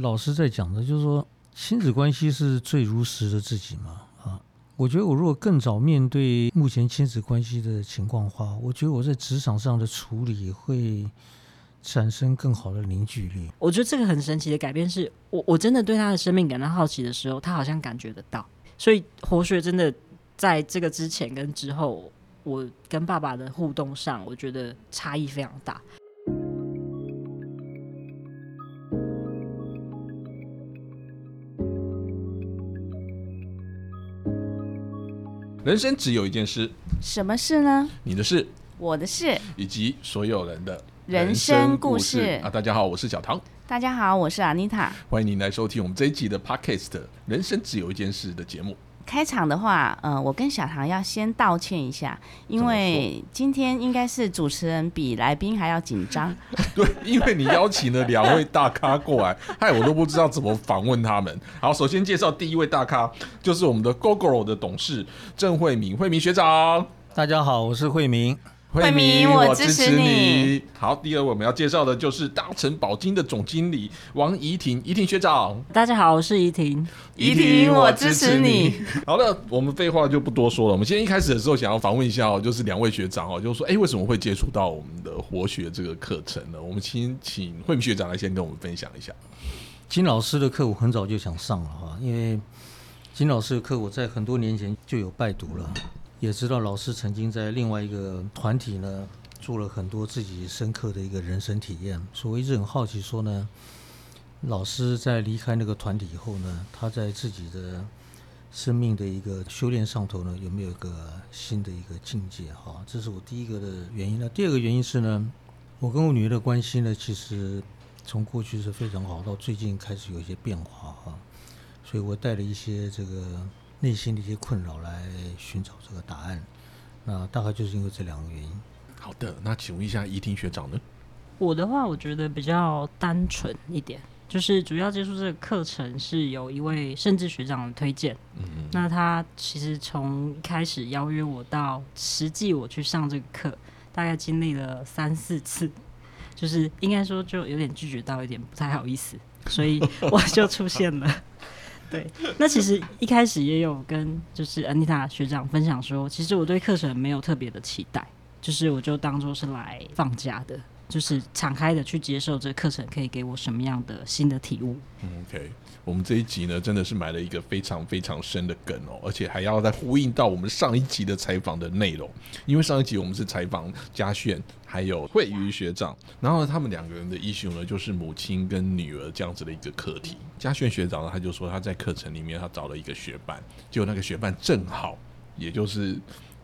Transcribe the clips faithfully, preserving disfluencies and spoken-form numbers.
老师在讲的，就是说亲子关系是最如实的自己嘛。啊，我觉得我如果更早面对目前亲子关系的情况的话，我觉得我在职场上的处理会产生更好的凝聚力。我觉得这个很神奇的改变是，我我真的对他的生命感到好奇的时候，他好像感觉得到。所以活学真的在这个之前跟之后，我跟爸爸的互动上，我觉得差异非常大。人生只有一件事，什么事呢？你的事，我的事，以及所有人的人生故 事, 人生故事、啊、大家好，我是小唐。大家好，我是 Anita。 欢迎您来收听我们这一集的 Podcast 人生只有一件事的节目。开场的话、呃、我跟小唐要先道歉一下，因为今天应该是主持人比来宾还要紧张。对，因为你邀请了两位大咖过来，害我都不知道怎么访问他们。好，首先介绍第一位大咖，就是我们的 Gogoro 的董事郑慧明，慧明学长。大家好，我是慧明。慧明，我支持你。好，第二位我们要介绍的就是大成保经的总经理王怡婷，怡婷学长。大家好，我是怡婷。怡婷，我支持你。好了，我们废话就不多说了。我们今天一开始的时候想要访问一下，就是两位学长就是说，哎、欸，为什么会接触到我们的活学这个课程呢？我们先请慧明学长来先跟我们分享一下。金老师的课我很早就想上了，因为金老师的课我在很多年前就有拜读了。也知道老师曾经在另外一个团体呢做了很多自己深刻的一个人生体验，所以我一直很好奇说呢，老师在离开那个团体以后呢，他在自己的生命的一个修炼上头呢有没有一个新的一个境界。好，这是我第一个的原因。那第二个原因是呢，我跟我女儿的关系呢其实从过去是非常好，到最近开始有一些变化哈，所以我带了一些这个内心的一些困扰来寻找这个答案，那大概就是因为这两个原因。好的，那请问一下怡婷学长呢？我的话我觉得比较单纯一点，就是主要接触这个课程是有一位圣智学长的推荐、嗯、那他其实从开始邀约我到实际我去上这个课，大概经历了三四次，就是应该说就有点拒绝到一点不太好意思，所以我就出现了。对，那其实一开始也有跟就是 Anita 学长分享说，其实我对课程没有特别的期待，就是我就当作是来放假的，就是敞开的去接受这课程可以给我什么样的新的体悟。嗯 OK， 我们这一集呢真的是埋了一个非常非常深的梗哦，而且还要再呼应到我们上一集的采访的内容，因为上一集我们是采访嘉炫还有慧瑜学长，然后他们两个人的 issue 呢就是母亲跟女儿这样子的一个课题。嘉炫学长呢他就说他在课程里面他找了一个学伴，结果那个学伴正好也就是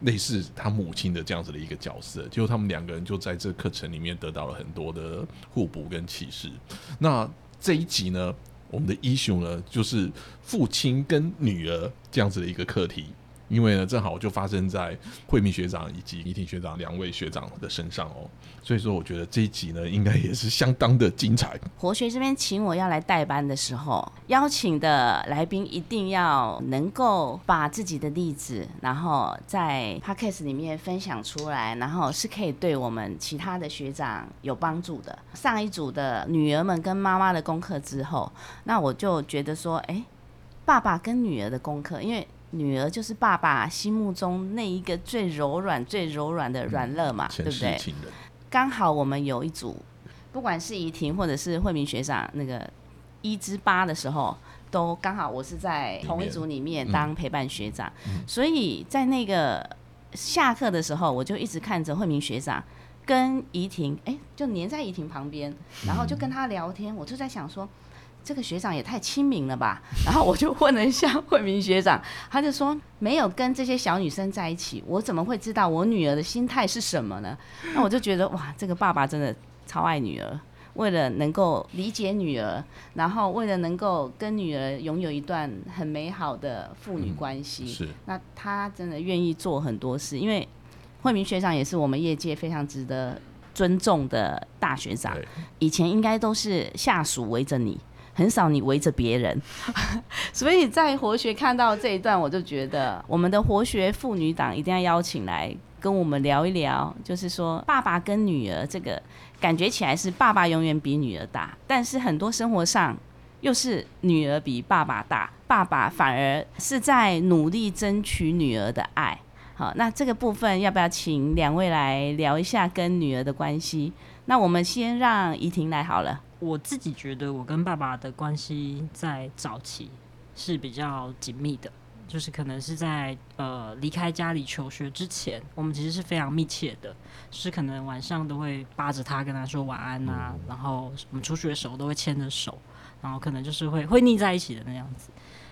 类似他母亲的这样子的一个角色，结果他们两个人就在这课程里面得到了很多的互补跟启示。那这一集呢我们的 issue 呢就是父亲跟女儿这样子的一个课题，因为呢正好就发生在慧明学长以及怡婷学长两位学长的身上哦，所以说我觉得这一集呢应该也是相当的精彩。活学这边请我要来代班的时候，邀请的来宾一定要能够把自己的例子然后在 Podcast 里面分享出来，然后是可以对我们其他的学长有帮助的。上一组的女儿们跟妈妈的功课之后，那我就觉得说哎，爸爸跟女儿的功课，因为女儿就是爸爸心目中那一个最柔软最柔软的软肋嘛、嗯、对不对？刚好我们有一组不管是怡婷或者是慧明学长那个一之八的时候，都刚好我是在同一组里面当陪伴学长、嗯、所以在那个下课的时候我就一直看着慧明学长跟怡婷，哎，就黏在怡婷旁边，然后就跟他聊天、嗯、我就在想说这个学长也太亲民了吧，然后我就问了一下慧明学长，他就说没有跟这些小女生在一起，我怎么会知道我女儿的心态是什么呢？那我就觉得哇，这个爸爸真的超爱女儿，为了能够理解女儿，然后为了能够跟女儿拥有一段很美好的父女关系、嗯、是，那他真的愿意做很多事，因为慧明学长也是我们业界非常值得尊重的大学长，以前应该都是下属围着你，很少你围着别人。所以在活学看到这一段，我就觉得我们的活学妇女党一定要邀请来跟我们聊一聊，就是说爸爸跟女儿，这个感觉起来是爸爸永远比女儿大，但是很多生活上又是女儿比爸爸大，爸爸反而是在努力争取女儿的爱。好，那这个部分要不要请两位来聊一下跟女儿的关系？那我们先让怡婷来好了。我自己觉得我跟爸爸的关系在早期是比较紧密的，就是可能是在呃离开家里求学之前，我们其实是非常密切的，是可能晚上都会扒着他跟他说晚安啊，嗯、然后我们出去的时候都会牵着手，然后可能就是会会腻在一起的那样子。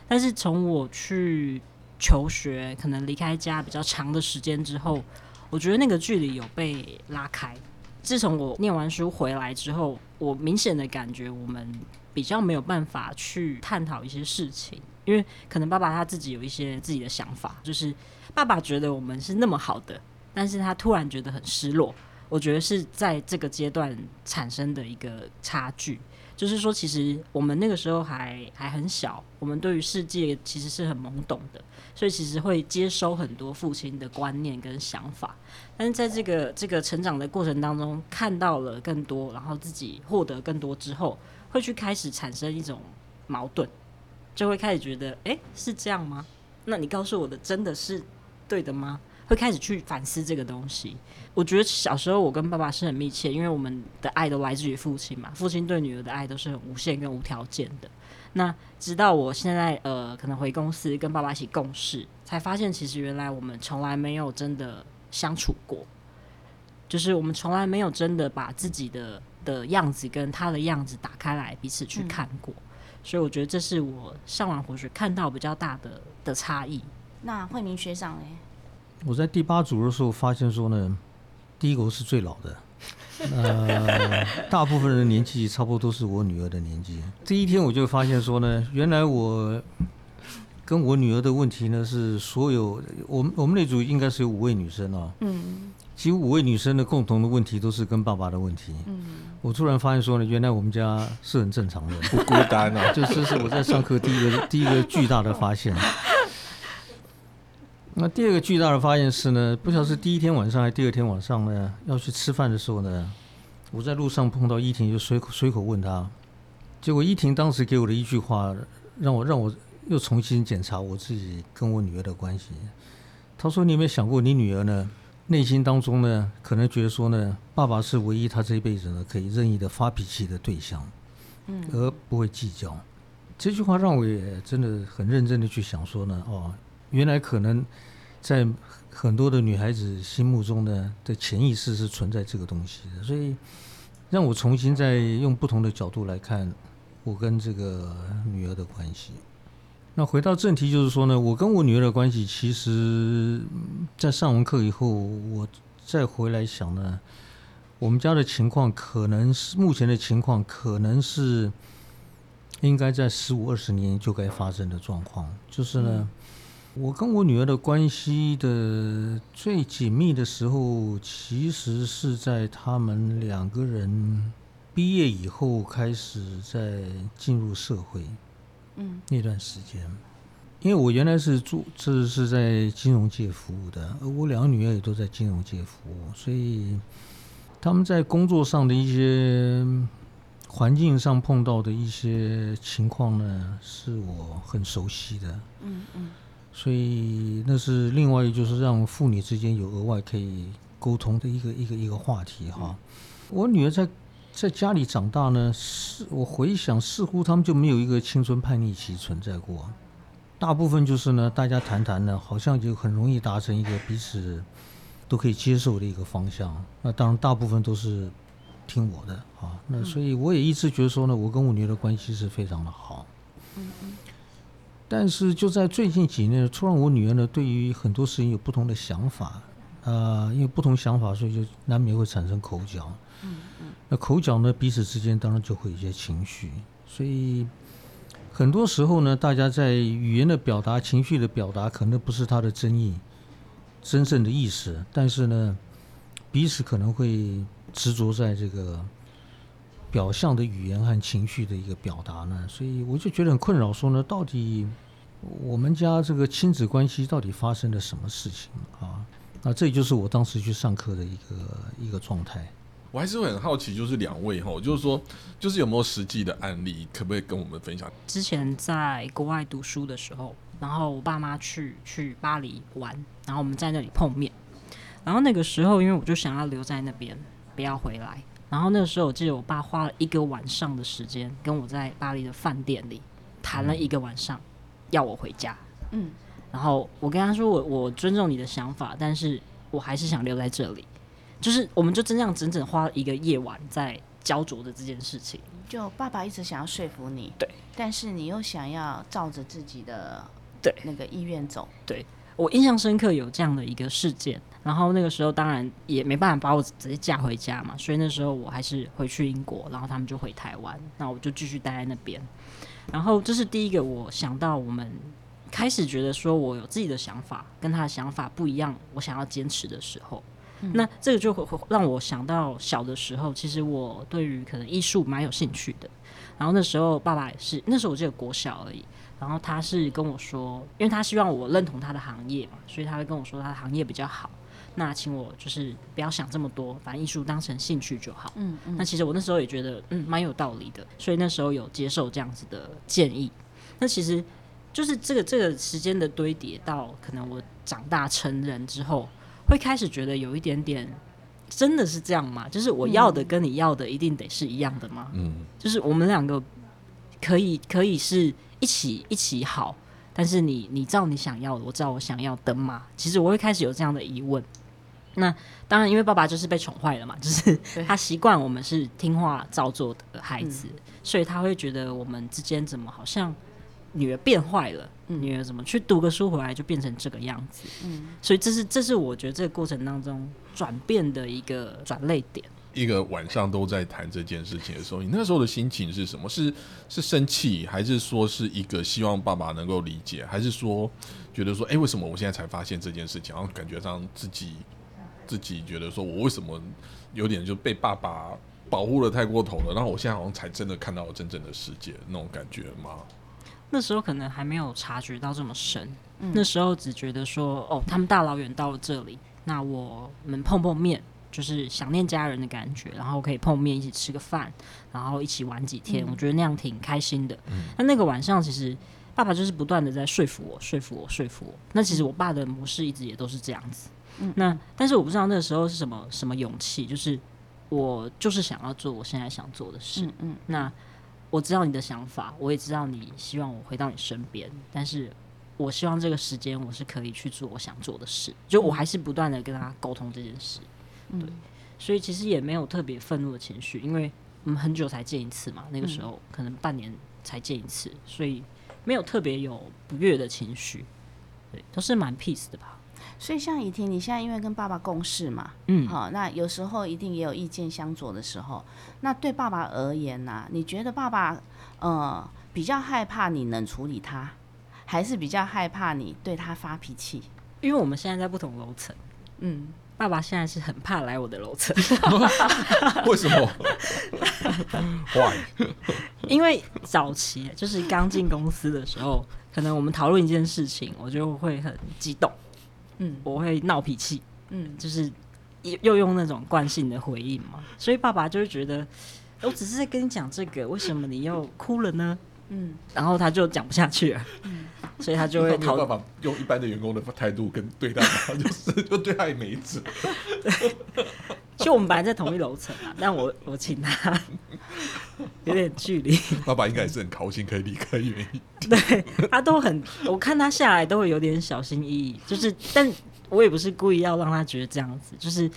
但是从我去求学，可能离开家比较长的时间之后，我觉得那个距离有被拉开。自从我念完书回来之后，我明显的感觉我们比较没有办法去探讨一些事情，因为可能爸爸他自己有一些自己的想法，就是爸爸觉得我们是那么好的，但是他突然觉得很失落。我觉得是在这个阶段产生的一个差距，就是说其实我们那个时候还还很小，我们对于世界其实是很懵懂的，所以其实会接收很多父亲的观念跟想法，但是在这个这个成长的过程当中看到了更多，然后自己获得更多之后，会去开始产生一种矛盾，就会开始觉得诶，是这样吗？那你告诉我的真的是对的吗？会开始去反思这个东西。我觉得小时候我跟爸爸是很密切，因为我们的爱都来自于父亲嘛，父亲对女儿的爱都是很无限跟无条件的。那直到我现在呃，可能回公司跟爸爸一起共事，才发现其实原来我们从来没有真的相处过，就是我们从来没有真的把自己的的样子跟他的样子打开来彼此去看过、嗯、所以我觉得这是我上完活学看到比较大的的差异。那慧明学长呢？我在第八组的时候发现说呢，第一个我是最老的，呃，大部分人年纪差不多都是我女儿的年纪。第一天我就发现说呢，原来我跟我女儿的问题呢是所有我们我们那组应该是有五位女生啊，嗯，几乎五位女生的共同的问题都是跟爸爸的问题。嗯，我突然发现说呢，原来我们家是很正常的，不孤单啊，这是我在上课第一个第一个巨大的发现。那第二个巨大的发现是呢，不晓得是第一天晚上还是第二天晚上呢，要去吃饭的时候呢，我在路上碰到依婷，就随口随口问她，结果依婷当时给我的一句话，让我让我又重新检查我自己跟我女儿的关系。她说：“你有没有想过，你女儿呢，内心当中呢，可能觉得说呢，爸爸是唯一她这一辈子呢可以任意的发脾气的对象，嗯，而不会计较。”这句话让我也真的很认真的去想说呢，哦。原来可能在很多的女孩子心目中呢的潜意识是存在这个东西的，所以让我重新再用不同的角度来看我跟这个女儿的关系。那回到正题，就是说呢，我跟我女儿的关系，其实在上完课以后我再回来想呢，我们家的情况可能是目前的情况可能是应该在十五二十年就该发生的状况，就是呢、嗯我跟我女儿的关系的最紧密的时候，其实是在他们两个人毕业以后开始在进入社会，嗯，那段时间，因为我原来是做这是在金融界服务的，而我两个女儿也都在金融界服务，所以他们在工作上的一些环境上碰到的一些情况呢，是我很熟悉的，嗯嗯。所以那是另外就是让父女之间有额外可以沟通的一个一个一个话题哈。我女儿在在家里长大呢，是我回想似乎他们就没有一个青春叛逆期存在过，大部分就是呢大家谈谈呢，好像就很容易达成一个彼此都可以接受的一个方向。那当然大部分都是听我的啊，那所以我也一直觉得说呢，我跟我女儿的关系是非常的好。但是就在最近几年，突然我女儿呢对于很多事情有不同的想法，呃，因为不同想法，所以就难免会产生口角。嗯嗯。那口角呢，彼此之间当然就会有一些情绪，所以很多时候呢，大家在语言的表达、情绪的表达，可能不是她的真意、真正的意思，但是呢，彼此可能会执着在这个表象的语言和情绪的一个表达呢，所以我就觉得很困扰，说呢，到底我们家这个亲子关系到底发生了什么事情啊？那这就是我当时去上课的一个一个状态。我还是会很好奇，就是两位吼，就是说，就是有没有实际的案例，可不可以跟我们分享？之前在国外读书的时候，然后我爸妈去去巴黎玩，然后我们在那里碰面，然后那个时候因为我就想要留在那边，不要回来。然后那个时候我记得我爸花了一个晚上的时间跟我在巴黎的饭店里谈了一个晚上，要我回家。嗯，然后我跟他说我我尊重你的想法，但是我还是想留在这里。就是我们就真正整整花了一个夜晚在焦灼的这件事情。就爸爸一直想要说服你，对，但是你又想要照着自己的那个意愿走。对，对，我印象深刻有这样的一个事件。然后那个时候当然也没办法把我直接嫁回家嘛，所以那时候我还是回去英国，然后他们就回台湾，那我就继续待在那边。然后这是第一个我想到我们开始觉得说我有自己的想法跟他的想法不一样，我想要坚持的时候、嗯、那这个就会让我想到小的时候，其实我对于可能艺术蛮有兴趣的。然后那时候爸爸也是，那时候我只有国小而已，然后他是跟我说，因为他希望我认同他的行业嘛，所以他会跟我说他的行业比较好，那请我就是不要想这么多，把艺术当成兴趣就好。嗯嗯，那其实我那时候也觉得嗯蛮有道理的，所以那时候有接受这样子的建议。那其实就是这个这个时间的堆叠到可能我长大成人之后，会开始觉得有一点点真的是这样吗？就是我要的跟你要的一定得是一样的吗？嗯，就是我们两个可以可以是一起一起好，但是你你照你想要的，我照我想要的嘛？其实我会开始有这样的疑问。那当然因为爸爸就是被宠坏了嘛，就是他习惯我们是听话照做的孩子、嗯、所以他会觉得我们之间怎么好像女儿变坏了、嗯、女儿怎么去读个书回来就变成这个样子、嗯、所以这是这是我觉得这个过程当中转变的一个转捩点。一个晚上都在谈这件事情的时候，你那时候的心情是什么？是是生气，还是说是一个希望爸爸能够理解，还是说觉得说哎、欸，为什么我现在才发现这件事情，然后感觉上自己自己觉得说我为什么有点就被爸爸保护了太过头了，然后我现在好像才真的看到真正的世界那种感觉吗？那时候可能还没有察觉到这么深、嗯、那时候只觉得说哦，他们大老远到了这里，那我们碰碰面就是想念家人的感觉，然后可以碰面一起吃个饭，然后一起玩几天、嗯、我觉得那样挺开心的、嗯、那那个晚上其实爸爸就是不断的在说服我说服我说服我，那其实我爸的模式一直也都是这样子。那但是我不知道那时候是什么什么勇气，就是我就是想要做我现在想做的事、嗯嗯、那我知道你的想法，我也知道你希望我回到你身边，但是我希望这个时间我是可以去做我想做的事，就我还是不断的跟他沟通这件事、嗯、对，所以其实也没有特别愤怒的情绪，因为我们很久才见一次嘛，那个时候可能半年才见一次，所以没有特别有不悦的情绪，对，都是蛮 peace 的吧。所以像怡婷你现在因为跟爸爸共事嘛，嗯、哦，那有时候一定也有意见相左的时候，那对爸爸而言啊，你觉得爸爸呃比较害怕你能处理他，还是比较害怕你对他发脾气？因为我们现在在不同楼层，嗯，爸爸现在是很怕来我的楼层。为什么？Why？ 因为早期就是刚进公司的时候，可能我们讨论一件事情，我就会很激动。嗯、我会闹脾气、嗯、就是又用那种惯性的回应嘛，所以爸爸就会觉得我只是在跟你讲这个，为什么你又哭了呢、嗯、然后他就讲不下去了、嗯、所以他就会讨厌。爸爸用一般的员工的态度跟对待他，就是就对他也没辙。就我们本来在同一楼层、啊、但我我请他有点距离。爸爸应该也是很高兴可以离开原因。对，他都很，我看他下来都会有点小心翼翼，就是，但我也不是故意要让他觉得这样子，就是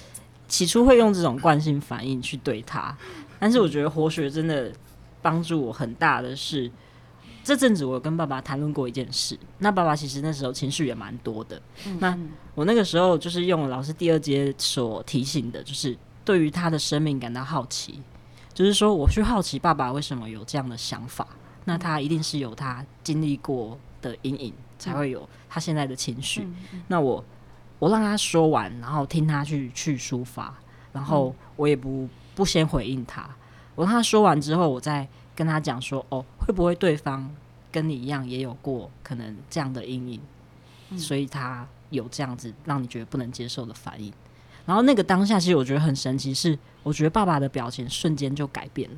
起初会用这种惯性反应去对他，但是我觉得活学真的帮助我很大的是，这阵子我有跟爸爸谈论过一件事，那爸爸其实那时候情绪也蛮多的、嗯、那我那个时候就是用老师第二阶所提醒的，就是对于他的生命感到好奇，就是说我去好奇爸爸为什么有这样的想法，那他一定是有他经历过的阴影才会有他现在的情绪、嗯嗯、那我我让他说完，然后听他去去抒发，然后我也不不先回应他，我让他说完之后，我再跟他讲说哦，会不会对方跟你一样也有过可能这样的阴影、嗯、所以他有这样子让你觉得不能接受的反应。然后那个当下其实我觉得很神奇，是我觉得爸爸的表情瞬间就改变了，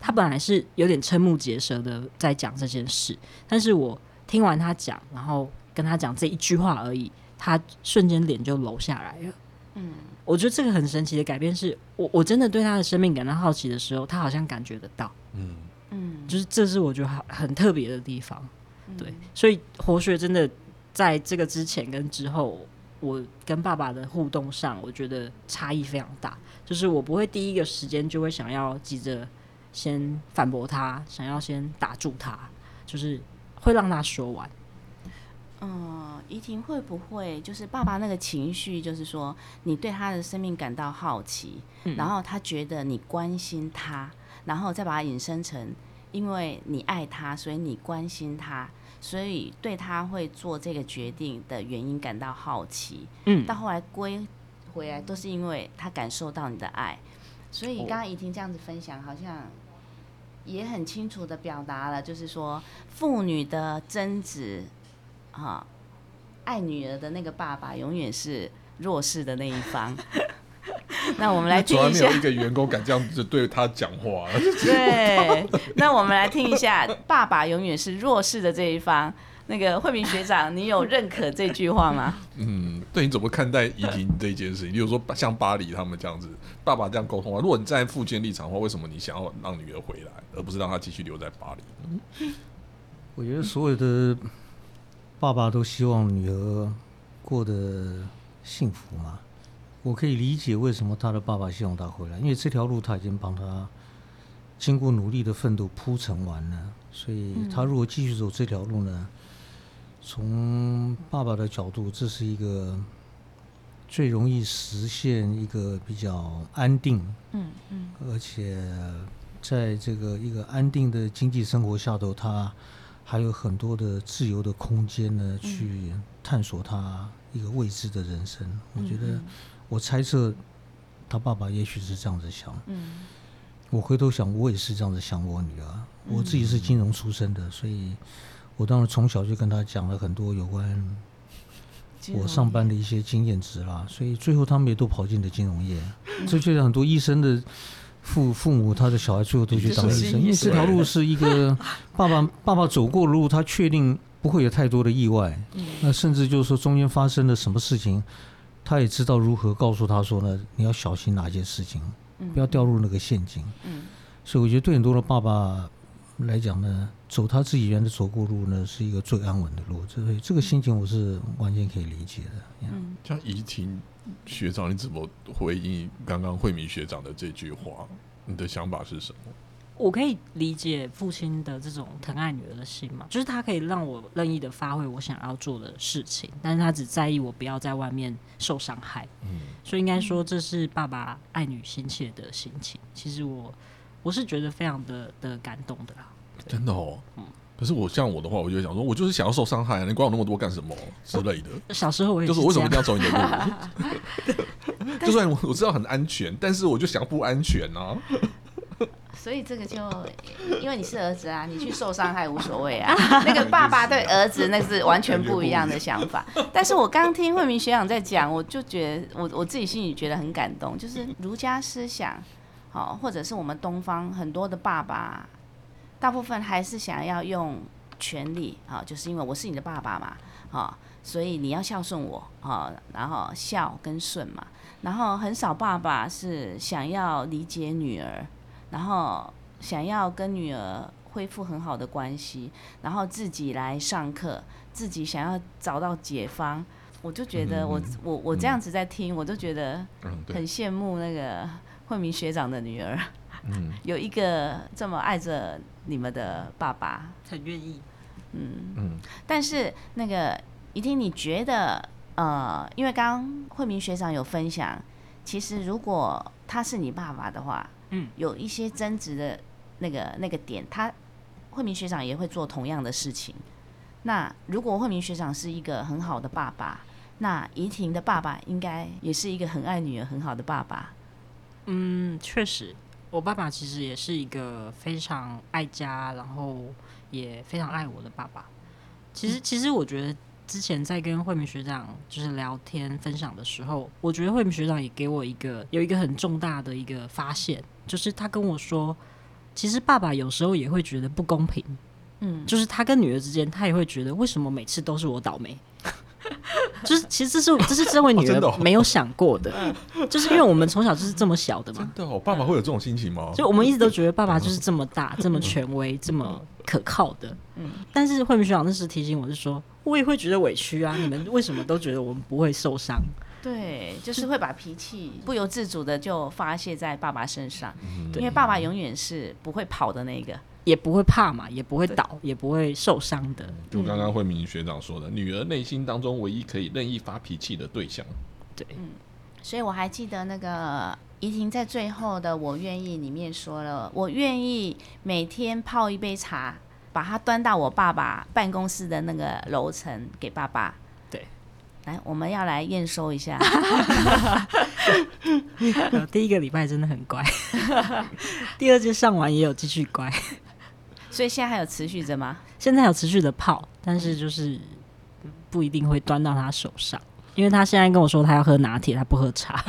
他本来是有点瞠目结舌的在讲这件事，但是我听完他讲，然后跟他讲这一句话而已，他瞬间脸就揉下来了。嗯，我觉得这个很神奇的改变是，我我真的对他的生命感到好奇的时候，他好像感觉得到。嗯嗯，就是这是我觉得很特别的地方。对，所以活学真的在这个之前跟之后，我跟爸爸的互动上，我觉得差异非常大。就是我不会第一个时间就会想要急着先反驳他，想要先打住他，就是会让他说完。嗯，怡婷会不会就是爸爸那个情绪，就是说你对他的生命感到好奇，嗯，然后他觉得你关心他，然后再把他引申成因为你爱他，所以你关心他，所以对他会做这个决定的原因感到好奇，嗯，到后来归回来都是因为他感受到你的爱。所以刚刚怡婷这样子分享，好像也很清楚的表达了，就是说父女的争执，啊，爱女儿的那个爸爸永远是弱势的那一方。那我们来听一下，从来没有一个员工敢这样子对他讲话。对，那我们来听一下，爸爸永远是弱势的这一方。那个慧明学长，你有认可这句话吗？嗯，对，你怎么看待怡婷这件事情？例如说，像巴黎他们这样子，爸爸这样沟通啊。如果你站在父亲立场的话，为什么你想要让女儿回来，而不是让她继续留在巴黎？我觉得所有的爸爸都希望女儿过得幸福嘛。我可以理解为什么他的爸爸希望他回来，因为这条路他已经帮他经过努力的奋斗铺陈完了，所以他如果继续走这条路呢，从爸爸的角度，这是一个最容易实现一个比较安定，嗯嗯，而且在这个一个安定的经济生活下头，他还有很多的自由的空间呢，去探索他一个未知的人生。我觉得我猜测他爸爸也许是这样子想，嗯，我回头想我也是这样子想我女儿，我自己是金融出身的，所以我当然从小就跟他讲了很多有关我上班的一些经验值啦，所以最后他们也都跑进了金融业，这就是很多医生的父父母他的小孩最后都去当医生，因为这条路是一个爸爸爸爸走过的路，他确定不会有太多的意外，那甚至就是说中间发生了什么事情，他也知道如何告诉他说呢，你要小心哪些事情，不要掉入那个陷阱。嗯，所以我觉得对很多的爸爸来讲呢，走他自己原来走过路呢，是一个最安稳的路，所以这个心情我是完全可以理解的。嗯，像怡婷学长，你怎么回应刚刚慧明学长的这句话？你的想法是什么？我可以理解父亲的这种疼爱女儿的心嘛，就是他可以让我任意的发挥我想要做的事情，但是他只在意我不要在外面受伤害。嗯，所以应该说这是爸爸爱女心切的心情。其实我我是觉得非常的的感动的啦。真的哦，嗯。可是我像我的话，我就想说，我就是想要受伤害，啊，你管我那么多干什么之类的。小时候我也是这样，就是我为什么一定要走你的路？就算我知道很安全，但是我就想不安全啊。所以这个就因为你是儿子啊，你去受伤害无所谓啊。那个爸爸对儿子那是完全不一样的想法。但是我刚听慧明学长在讲，我就觉得 我, 我自己心里觉得很感动，就是儒家思想，哦，或者是我们东方很多的爸爸，大部分还是想要用权力，哦，就是因为我是你的爸爸嘛，哦，所以你要孝顺我，哦，然后孝跟顺嘛，然后很少爸爸是想要理解女儿，然后想要跟女儿恢复很好的关系，然后自己来上课，自己想要找到解方。我就觉得我、嗯、我我这样子在听，嗯，我就觉得很羡慕那个慧明学长的女儿，嗯，有一个这么爱着你们的爸爸，很愿意。嗯嗯。但是那个怡婷，你觉得呃，因为刚刚慧明学长有分享，其实如果他是你爸爸的话，嗯，有一些争执的那个那个点，他慧明学长也会做同样的事情。那如果慧明学长是一个很好的爸爸，那怡婷的爸爸应该也是一个很爱女儿很好的爸爸。嗯，确实，我爸爸其实也是一个非常爱家，然后也非常爱我的爸爸。其实，其实我觉得之前在跟慧敏学长就是聊天分享的时候，我觉得慧敏学长也给我一个有一个很重大的一个发现，就是他跟我说其实爸爸有时候也会觉得不公平，嗯，就是他跟女儿之间他也会觉得为什么每次都是我倒霉就是其实这是这是身为女儿没有想过的，哦真的哦、就是因为我们从小就是这么小的嘛。真的、哦，爸爸会有这种心情吗？就我们一直都觉得爸爸就是这么大、这么权威、这么可靠的。嗯、但是慧敏学长那时提醒我是说，我也会觉得委屈啊，你们为什么都觉得我们不会受伤？对，就是会把脾气不由自主的就发泄在爸爸身上，嗯、因为爸爸永远是不会跑的那个。也不会怕嘛，也不会倒，也不会受伤的。就刚刚慧敏学长说的，嗯、女儿内心当中唯一可以任意发脾气的对象。对，嗯，所以我还记得那个怡婷在最后的《我愿意》里面说了，我愿意每天泡一杯茶，把它端到我爸爸办公室的那个楼层给爸爸。对，来，我们要来验收一下。第一个礼拜真的很乖，第二届上完也有继续乖。所以现在还有持续着吗？现在有持续的泡，但是就是不一定会端到他手上，因为他现在跟我说他要喝拿铁，他不喝茶。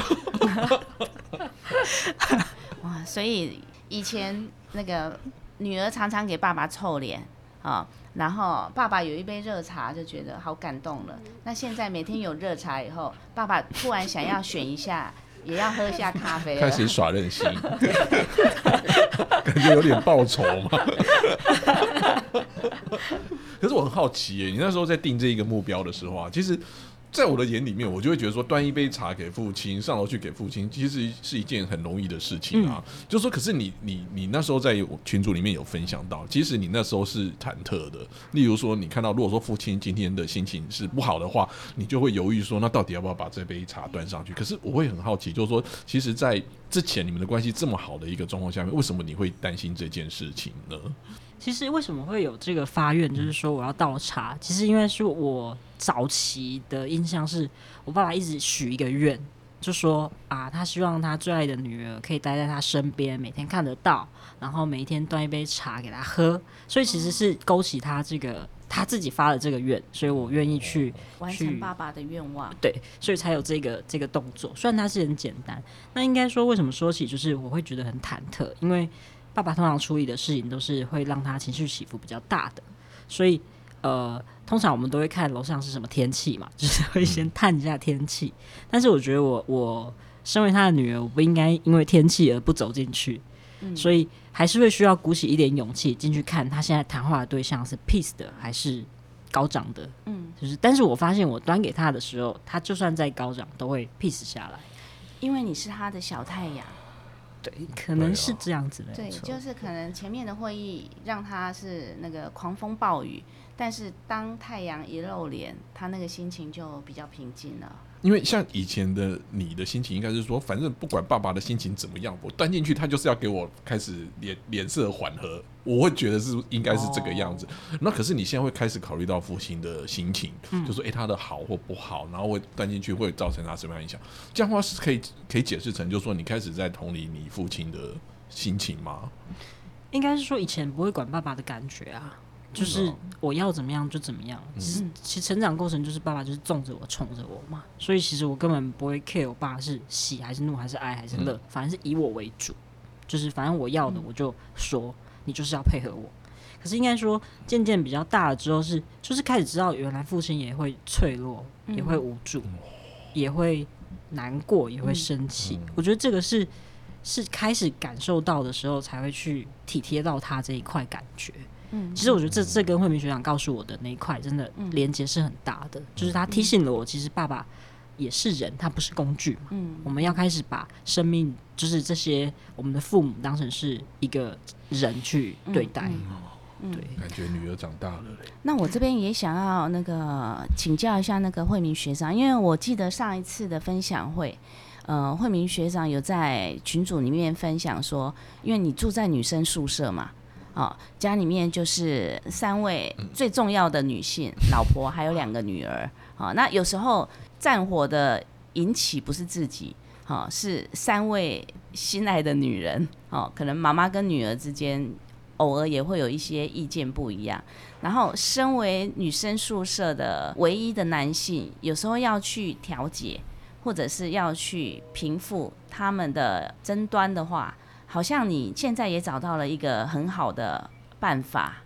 哇，所以以前那个女儿常常给爸爸臭脸啊，然后爸爸有一杯热茶就觉得好感动了。那现在每天有热茶以后，爸爸突然想要选一下。也要喝一下咖啡了，开始耍任性，感觉有点报仇嘛。可是我很好奇耶，你那时候在定这一个目标的时候啊，其实在我的眼里面，我就会觉得说，端一杯茶给父亲，上楼去给父亲，其实是一件很容易的事情啊。嗯、就说，可是你你你那时候在群组里面有分享到，其实你那时候是忐忑的。例如说，你看到如果说父亲今天的心情是不好的话，你就会犹豫说，那到底要不要把这杯茶端上去？可是我会很好奇，就是说，其实，在之前你们的关系这么好的一个状况下面，为什么你会担心这件事情呢？其实为什么会有这个发愿，就是说我要倒茶，其实因为是我早期的印象是我爸爸一直许一个愿，就说啊，他希望他最爱的女儿可以待在他身边，每天看得到，然后每一天端一杯茶给他喝，所以其实是勾起他这个他自己发了这个愿，所以我愿意去完成爸爸的愿望。对，所以才有这个这个动作。虽然它是很简单，那应该说为什么说起就是我会觉得很忐忑，因为爸爸通常处理的事情都是会让他情绪起伏比较大的，所以呃，通常我们都会看楼上是什么天气嘛，就是会先探一下天气。嗯、但是我觉得我我身为他的女儿，我不应该因为天气而不走进去，嗯、所以还是会需要鼓起一点勇气进去看他现在谈话的对象是 peace 的还是高涨的。嗯，就是但是我发现我端给他的时候，他就算在高涨都会 peace 下来，因为你是他的小太阳。对，可能是这样子的。对，就是可能前面的会议让他是那个狂风暴雨，但是当太阳一露脸，他那个心情就比较平静了。因为像以前的你的心情应该是说，反正不管爸爸的心情怎么样，我端进去他就是要给我开始脸脸色缓和，我会觉得是应该是这个样子。哦、那可是你现在会开始考虑到父亲的心情，嗯、就说哎、欸、他的好或不好，然后会端进去会造成他什么样影响？这样的话是可以可以解释成，就是说你开始在同理你父亲的心情吗？应该是说以前不会管爸爸的感觉啊。就是我要怎么样就怎么样，其实其实成长过程就是爸爸就是纵着我宠着我嘛，所以其实我根本不会 care 我爸是喜还是怒还是哀还是乐，反正是以我为主，就是反正我要的我就说，你就是要配合我。可是应该说渐渐比较大了之后是，就是开始知道原来父亲也会脆弱，也会无助，也会难过，也会生气。我觉得这个是是开始感受到的时候才会去体贴到他这一块感觉。其实我觉得这这跟慧敏学长告诉我的那一块真的连结是很大的，嗯、就是他提醒了我，其实爸爸也是人，他不是工具嘛。嗯、我们要开始把生命，就是这些我们的父母当成是一个人去对待。嗯、对，感觉女儿长大了。那我这边也想要那个请教一下那个慧敏学长，因为我记得上一次的分享会，呃，慧敏学长有在群组里面分享说，因为你住在女生宿舍嘛。哦、家里面就是三位最重要的女性，嗯、老婆还有两个女儿。哦、那有时候战火的引起不是自己，哦、是三位心爱的女人，哦、可能妈妈跟女儿之间偶尔也会有一些意见不一样，然后身为女生宿舍的唯一的男性，有时候要去调解或者是要去平复他们的争端的话，好像你现在也找到了一个很好的办法，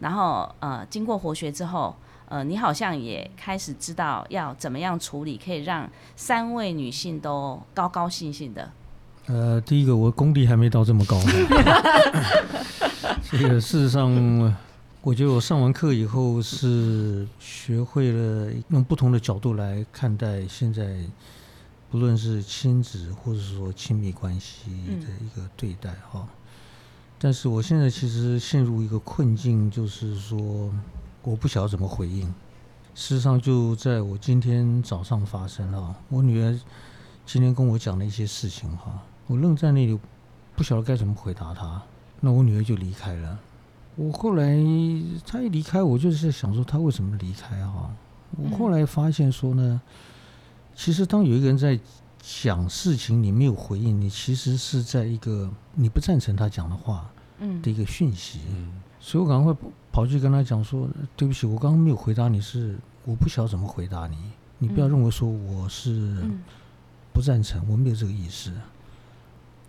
然后呃，经过活学之后呃，你好像也开始知道要怎么样处理可以让三位女性都高高兴兴的。呃，第一个我功力还没到这么高这个事实上我觉得我上完课以后是学会了用不同的角度来看待现在不论是亲子或者说亲密关系的一个对待、嗯哦、但是我现在其实陷入一个困境，就是说我不晓得怎么回应。事实上就在我今天早上发生了、哦、我女儿今天跟我讲了一些事情、哦、我愣在那里不晓得该怎么回答她，那我女儿就离开了。我后来他一离开，我就是想说他为什么离开哈、啊？我后来发现说呢，其实当有一个人在讲事情，你没有回应，你其实是在一个你不赞成他讲的话的一个讯息。嗯、所以我赶快跑去跟他讲说：“对不起，我刚刚没有回答你是，是我不晓得怎么回答你，你不要认为说我是不赞成，我没有这个意思。”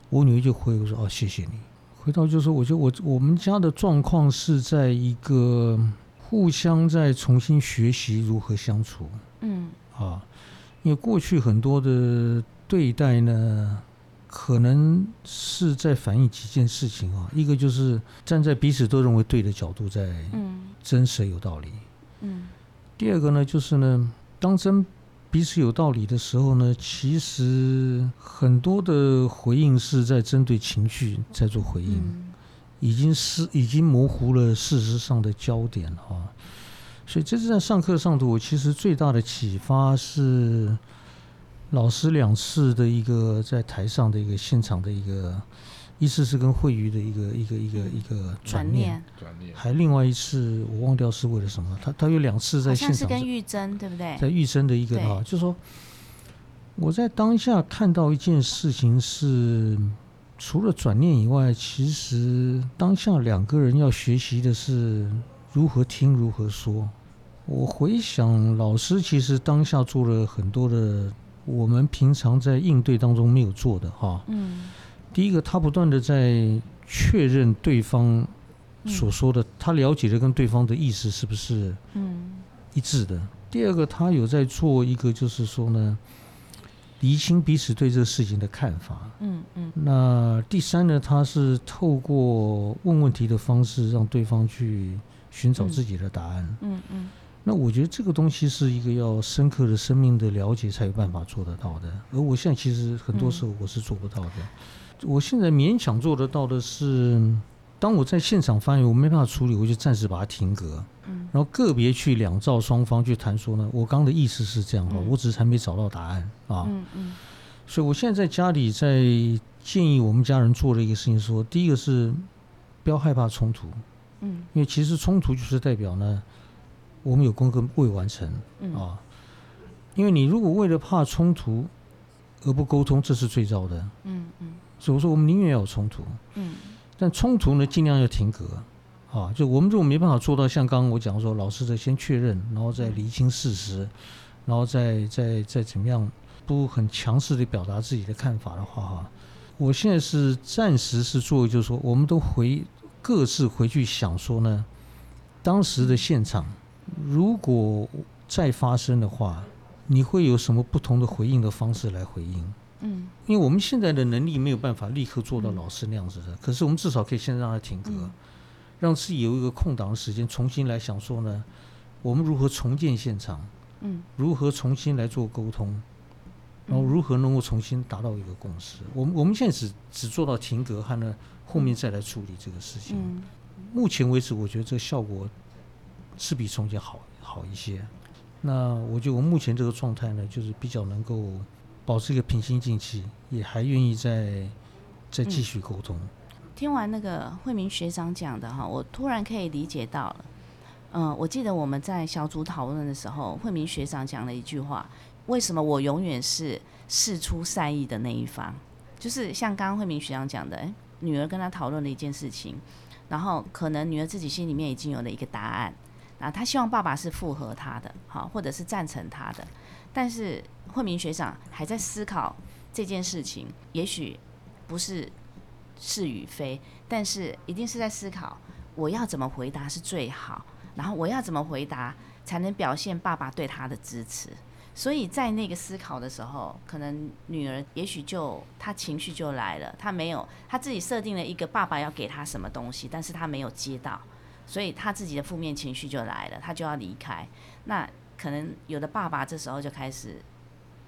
我女儿就回我说：“哦，谢谢你。”回到就是说，我觉得我我们家的状况是在一个互相在重新学习如何相处。嗯啊，因为过去很多的对待呢，可能是在反映几件事情啊。一个就是站在彼此都认为对的角度在真实有道理。嗯。第二个呢，就是呢，当真彼此有道理的时候呢，其实很多的回应是在针对情绪在做回应、嗯、已经是已经模糊了事实上的焦点啊。所以这次在上课上头，我其实最大的启发是老师两次的一个在台上的一个现场的一个，一次是跟慧瑜的一个一个一个一个转念，还另外一次我忘掉是为了什么。他他有两次在现场，好像是跟玉珍对不对？在玉珍的一个啊，就是说我在当下看到一件事情是，除了转念以外，其实当下两个人要学习的是如何听如何说。我回想老师其实当下做了很多的我们平常在应对当中没有做的哈、啊，嗯。第一个，他不断的在确认对方所说的、嗯、他了解的跟对方的意思是不是一致的、嗯、第二个，他有在做一个就是说呢厘清彼此对这个事情的看法。嗯嗯。那第三呢，他是透过问问题的方式让对方去寻找自己的答案。嗯 嗯, 嗯。那我觉得这个东西是一个要深刻的生命的了解才有办法做得到的，而我现在其实很多时候我是做不到的、嗯，我现在勉强做得到的是，当我在现场发言我没办法处理，我就暂时把它停格、嗯、然后个别去两造双方去谈说呢，我刚的意思是这样、嗯、我只是还没找到答案啊、嗯嗯。所以我现在在家里在建议我们家人做的一个事情说，第一个是不要害怕冲突、嗯、因为其实冲突就是代表呢我们有功课未完成、嗯、啊。因为你如果为了怕冲突而不沟通，这是最糟的。嗯嗯。所以我说我们宁愿要有冲突、嗯、但冲突呢尽量要停格、啊、就我们如果没办法做到像刚刚我讲说老师的先确认然后再厘清事实然后再再再怎么样不很强势的表达自己的看法的话、啊、我现在是暂时是做就是说我们都回各自回去想说呢，当时的现场如果再发生的话你会有什么不同的回应的方式来回应。嗯，因为我们现在的能力没有办法立刻做到老师那样子的、嗯、可是我们至少可以先让他停格、嗯、让自己有一个空档的时间重新来想说呢我们如何重建现场、嗯、如何重新来做沟通、嗯、然后如何能够重新达到一个共识。我们我们现在只只做到停格和呢后面再来处理这个事情、嗯、目前为止我觉得这个效果是比从前好好一些。那我觉得我目前这个状态呢就是比较能够保持一个平心静气，也还愿意再再继续沟通、嗯、听完那个慧明学长讲的哈，我突然可以理解到了、呃、我记得我们在小组讨论的时候慧明学长讲了一句话，为什么我永远是释出善意的那一方。就是像刚刚慧明学长讲的，女儿跟他讨论了一件事情，然后可能女儿自己心里面已经有了一个答案，啊，她希望爸爸是附和她的，好，或者是赞成她的，但是慧明学长还在思考这件事情，也许不是是与非，但是一定是在思考我要怎么回答是最好，然后我要怎么回答才能表现爸爸对他的支持。所以在那个思考的时候，可能女儿也许就她情绪就来了，她没有，她自己设定了一个爸爸要给她什么东西，但是她没有接到，所以她自己的负面情绪就来了，她就要离开。那可能有的爸爸这时候就开始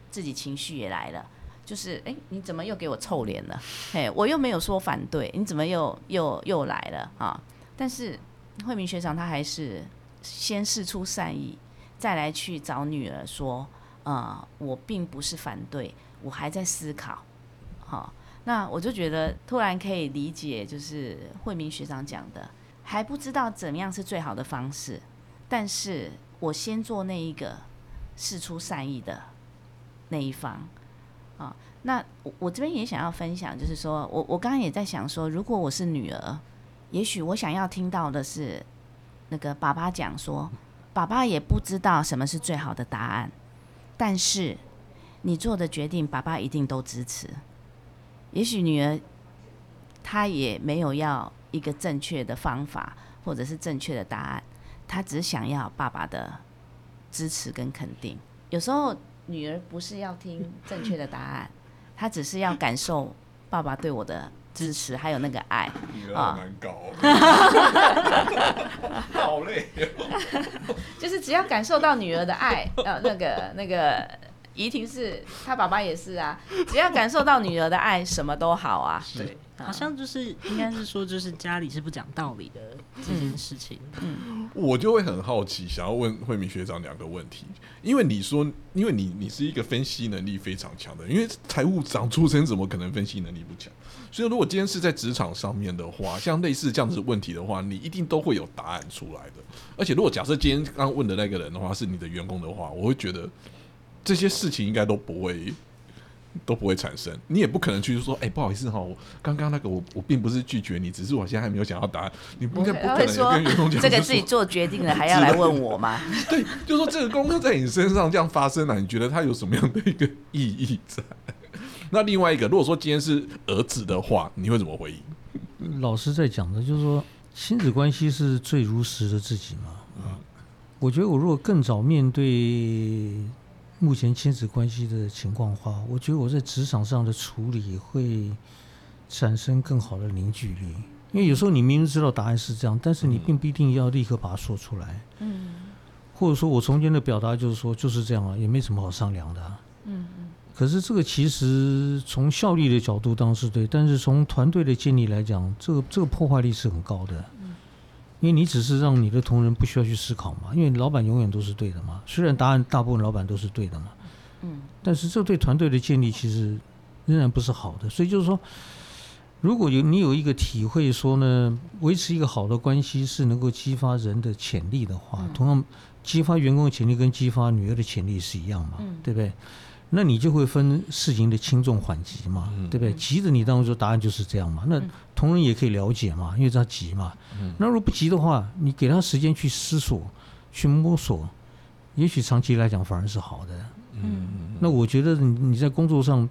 自己情绪也来了，就是哎，你怎么又给我臭脸了，嘿，我又没有说反对，你怎么又又又来了啊？但是慧明学长他还是先释出善意，再来去找女儿说，呃，我并不是反对，我还在思考。好，那我就觉得突然可以理解，就是慧明学长讲的，还不知道怎样是最好的方式，但是我先做那一个释出善意的那一方。啊，那 我, 我这边也想要分享，就是说我我刚刚也在想说，如果我是女儿，也许我想要听到的是那个爸爸讲说，爸爸也不知道什么是最好的答案，但是你做的决定爸爸一定都支持。也许女儿她也没有要一个正确的方法或者是正确的答案，她只想要爸爸的支持跟肯定。有时候女儿不是要听正确的答案，她只是要感受爸爸对我的支持还有那个爱。女儿好难搞，哦，好累，哦，就是只要感受到女儿的爱，呃、那个那个怡婷是她爸爸也是啊，只要感受到女儿的爱什么都好啊。对，好像就是应该是说就是家里是不讲道理的这件事情。嗯，我就会很好奇想要问慧明学长两个问题，因为你说因为 你, 你是一个分析能力非常强的，因为财务长出身怎么可能分析能力不强，所以如果今天是在职场上面的话，像类似这样子的问题的话，你一定都会有答案出来的。而且如果假设今天刚刚问的那个人的话是你的员工的话，我会觉得这些事情应该都不会都不会产生。你也不可能去说，哎，欸，不好意思哈，我刚刚那个 我, 我并不是拒绝你，只是我现在还没有想要答案。你不应该不可能跟员工讲这个自己做决定了还要来问我吗？对，就是说这个功课在你身上这样发生了，啊，你觉得它有什么样的一个意义在？那另外一个，如果说今天是儿子的话，你会怎么回应？老师在讲的就是说，亲子关系是最如实的自己嘛。嗯，我觉得我如果更早面对目前亲子关系的情况的话，我觉得我在职场上的处理会产生更好的凝聚力。因为有时候你明明知道答案是这样，但是你并不一定要立刻把它说出来。嗯，或者说我从前的表达就是说就是这样啊，也没什么好商量的啊。嗯，可是这个其实从效率的角度当然是对，但是从团队的建立来讲，这个这个破坏力是很高的。因为你只是让你的同仁不需要去思考嘛，因为老板永远都是对的嘛，虽然答案大部分老板都是对的嘛，嗯，但是这对团队的建立其实仍然不是好的。所以就是说，如果有你有一个体会说呢，维持一个好的关系是能够激发人的潜力的话，嗯，同样激发员工的潜力跟激发女儿的潜力是一样嘛，嗯，对不对？那你就会分事情的轻重缓急嘛，嗯，对不对？急的你当然说答案就是这样嘛，那同仁也可以了解嘛，因为他急嘛，嗯，那如果不急的话，你给他时间去思索去摸索，也许长期来讲反而是好的。嗯，那我觉得 你, 你在工作上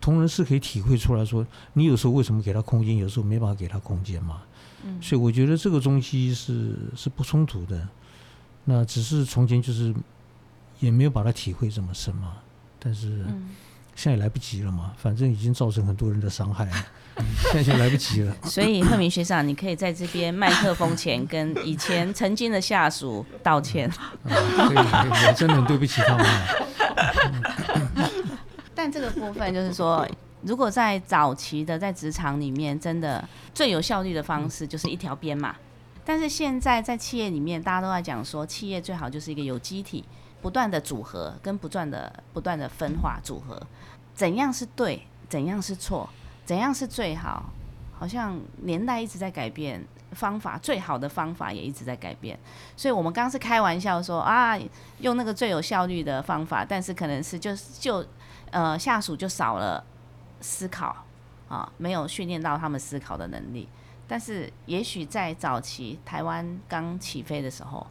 同仁是可以体会出来说，你有时候为什么给他空间，有时候没办法给他空间嘛，嗯，所以我觉得这个东西是是不冲突的。那只是从前就是也没有把它体会这么深嘛，但是现在也来不及了嘛，反正已经造成很多人的伤害了，嗯，现在就来不及了。所以慧明学长，你可以在这边麦克风前跟以前曾经的下属道歉。嗯嗯，对，我真的很对不起他们。但这个部分就是说，如果在早期的在职场里面，真的最有效率的方式就是一条边嘛。但是现在在企业里面，大家都在讲说，企业最好就是一个有机体，不断的组合跟不断的不断的分化组合，怎样是对，怎样是错，怎样是最好，好像年代一直在改变，方法最好的方法也一直在改变。所以我们刚刚是开玩笑说啊，用那个最有效率的方法，但是可能是就就呃下属就少了思考啊，没有训练到他们思考的能力。但是也许在早期台湾刚起飞的时候，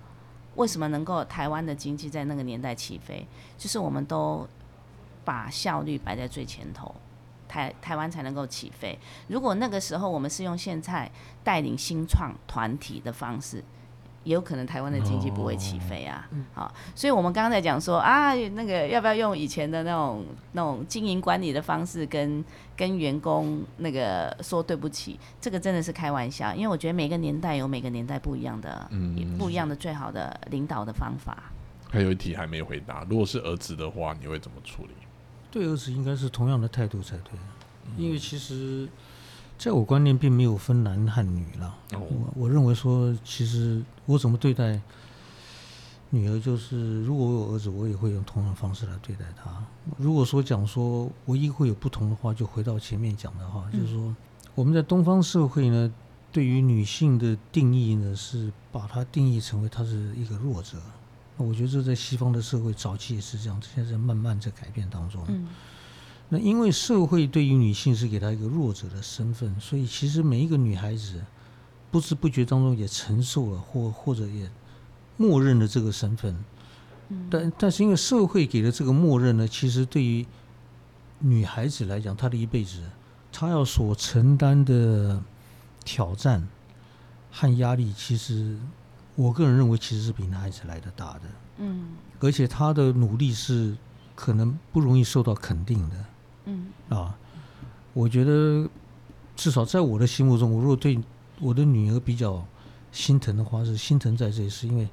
为什么能够台湾的经济在那个年代起飞，就是我们都把效率摆在最前头，台台湾才能够起飞。如果那个时候我们是用现在带领新创团体的方式，也有可能台湾的经济不会起飞啊。好、哦嗯哦，所以我们刚刚在讲说啊，那个要不要用以前的那种那种经营管理的方式跟跟员工那个说对不起，这个真的是开玩笑，因为我觉得每个年代有每个年代不一样的、嗯、不一样的最好的领导的方法。还有一题还没回答，如果是儿子的话，你会怎么处理？对儿子应该是同样的态度才对、嗯、因为其实在我观念并没有分男和女啦、哦、我, 我认为说其实我怎么对待女儿，就是如果我有儿子我也会用同样的方式来对待她。如果说讲说唯一会有不同的话，就回到前面讲的话、嗯、就是说我们在东方社会呢，对于女性的定义呢是把她定义成为她是一个弱者，我觉得这在西方的社会早期也是这样，现在在慢慢在改变当中、嗯，那因为社会对于女性是给她一个弱者的身份，所以其实每一个女孩子不知不觉当中也承受了或或者也默认了这个身份、嗯、但但是因为社会给了这个默认呢，其实对于女孩子来讲，她的一辈子她要所承担的挑战和压力，其实我个人认为其实是比男孩子来的大的，嗯，而且她的努力是可能不容易受到肯定的。嗯啊，我觉得至少在我的心目中，我如果对我的女儿比较心疼的话，是心疼在这里，是因为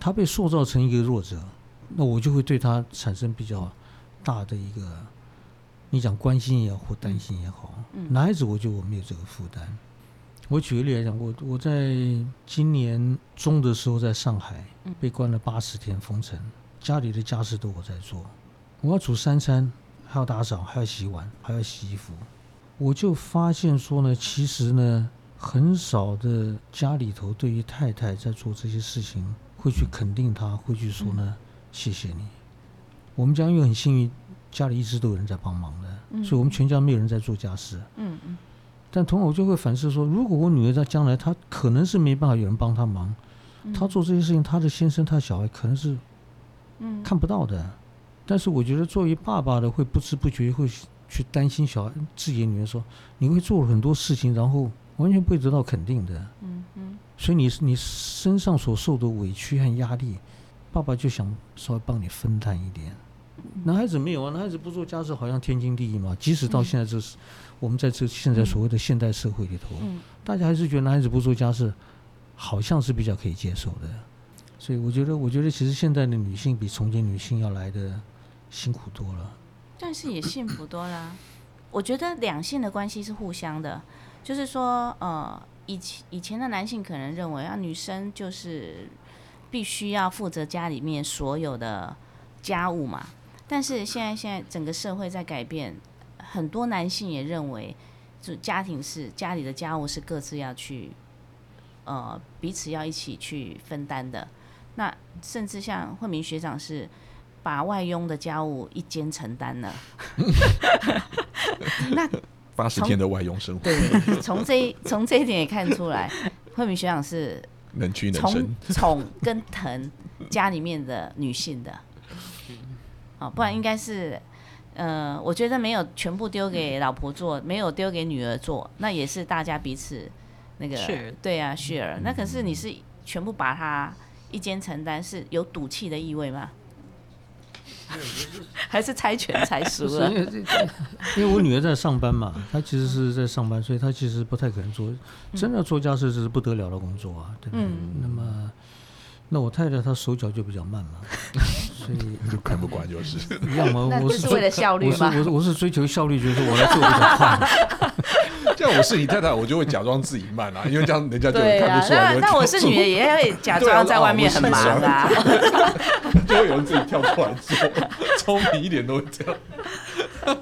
她被塑造成一个弱者，那我就会对她产生比较大的一个，你讲关心也好或担心也好。嗯、男孩子，我觉得我没有这个负担。我举个例来讲，我我在今年中的时候在上海被关了八十天封城，家里的家事都我在做，我要煮三餐。还要打扫，还要洗碗，还要洗衣服。我就发现说呢，其实呢，很少的家里头对于太太在做这些事情会去肯定她，会去说呢、嗯、谢谢你。我们家因为很幸运，家里一直都有人在帮忙的、嗯、所以我们全家没有人在做家事。嗯嗯。但同时我就会反思说，如果我女儿在将来她可能是没办法有人帮她忙、嗯、她做这些事情，她的先生她的小孩可能是看不到的、嗯，但是我觉得作为爸爸的会不知不觉会去担心小孩，自己的女儿说你会做了很多事情，然后完全不会得到肯定的。嗯嗯。所以你你身上所受的委屈和压力，爸爸就想稍微帮你分担一点。男孩子没有啊，男孩子不做家事好像天经地义嘛。即使到现在这是、嗯、我们在这现在所谓的现代社会里头、嗯，大家还是觉得男孩子不做家事好像是比较可以接受的。所以我觉得，我觉得其实现在的女性比从前女性要来的辛苦多了，但是也幸福多了。我觉得两性的关系是互相的，就是说，呃，以前以前的男性可能认为啊，女生就是必须要负责家里面所有的家务嘛。但是现在现在整个社会在改变，很多男性也认为，就家庭是家里的家务是各自要去，呃，彼此要一起去分担的。那甚至像慧明学长是。把外佣的家务一肩承担了那八十天的外佣生活，对，从这从这一点也看出来，慧明学长是能屈能伸，宠跟疼家里面的女性的、哦、不然应该是呃，我觉得没有全部丢给老婆做，没有丢给女儿做，那也是大家彼此那个对啊 share、嗯、那可是你是全部把它一肩承担，是有赌气的意味吗？还是猜拳猜输了因为，因为我女儿在上班嘛，她其实是在上班，所以她其实不太可能做。真的做家事是不得了的工作啊，对不对？嗯、那么，那我太太她手脚就比较慢嘛，所以就看不惯就是。一样嘛，我是为了效率嘛。我是我是追求效率，就是我来做比较快。这样我是你太太，我就会假装自己慢啊，因为这样人家就看不出来。啊、那, 那我是女的，也会假装在外面很忙啊。就会有人自己跳出来做，聪明一点都会这样。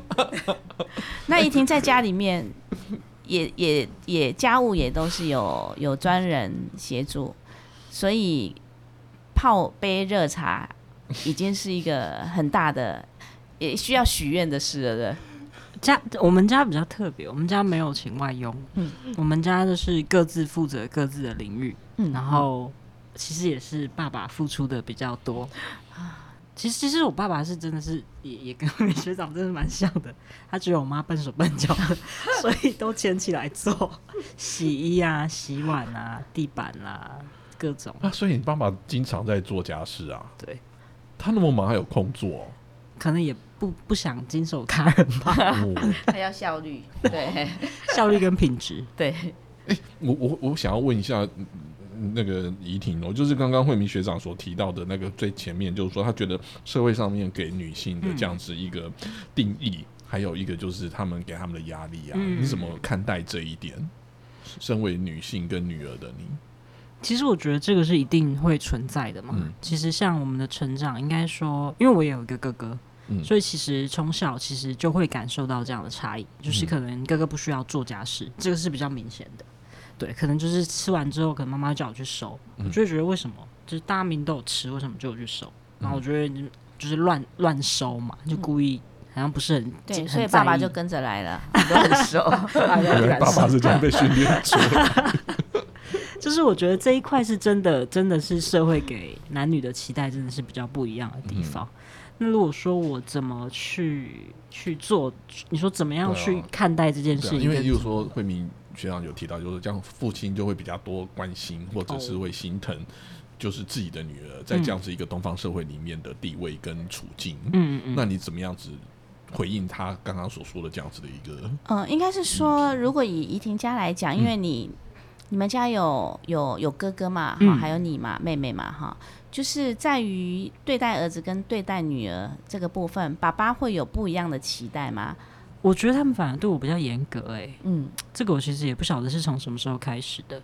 那一婷在家里面也也也家务也都是有有专人协助，所以泡杯热茶已经是一个很大的也需要许愿的事了的。家我们家比较特别，我们家没有请外佣，嗯，我们家就是各自负责各自的领域，嗯，然后其实也是爸爸付出的比较多。其实，其实我爸爸是真的是也也跟美学长真的蛮像的，他觉得我妈笨手笨脚的，所以都捡起来做洗衣啊、洗碗啊、地板啊各种。那、啊、所以你爸爸经常在做家事啊？对，他那么忙还有空做、哦？可能也不不想经手他人吧，他要效率，对，效率跟品质，对。欸、我我我想要问一下。那个怡婷哦，就是刚刚慧明学长所提到的那个最前面，就是说他觉得社会上面给女性的这样子一个定义、嗯、还有一个就是他们给他们的压力啊、嗯、你怎么看待这一点？身为女性跟女儿的你，其实我觉得这个是一定会存在的嘛、嗯、其实像我们的成长应该说，因为我也有一个哥哥、嗯、所以其实从小其实就会感受到这样的差异，就是可能哥哥不需要做家事、嗯、这个是比较明显的，对，可能就是吃完之后可能妈妈叫我去收、嗯、我就会觉得为什么就是大家明明都有吃，为什么就我去收、嗯、然后我觉得就是乱乱收嘛，就故意、嗯、好像不是很对很，所以爸爸就跟着来了都很熟爸, 爸爸是这样被训练出来就是我觉得这一块是真的真的是社会给男女的期待真的是比较不一样的地方、嗯、那如果说我怎么去去做，你说怎么样去看待这件事情、啊啊、因为例如说慧明学长有提到，就是这样父亲就会比较多关心或者是会心疼就是自己的女儿在这样子一个东方社会里面的地位跟处境，嗯嗯，那你怎么样子回应他刚刚所说的这样子的一个呃应该是说，如果以怡婷家来讲，因为你、嗯、你们家有有有哥哥嘛、嗯、还有你嘛妹妹嘛哈，就是在于对待儿子跟对待女儿这个部分，爸爸会有不一样的期待吗？我觉得他们反而对我比较严格、欸，哎，嗯，这个我其实也不晓得是从什么时候开始的，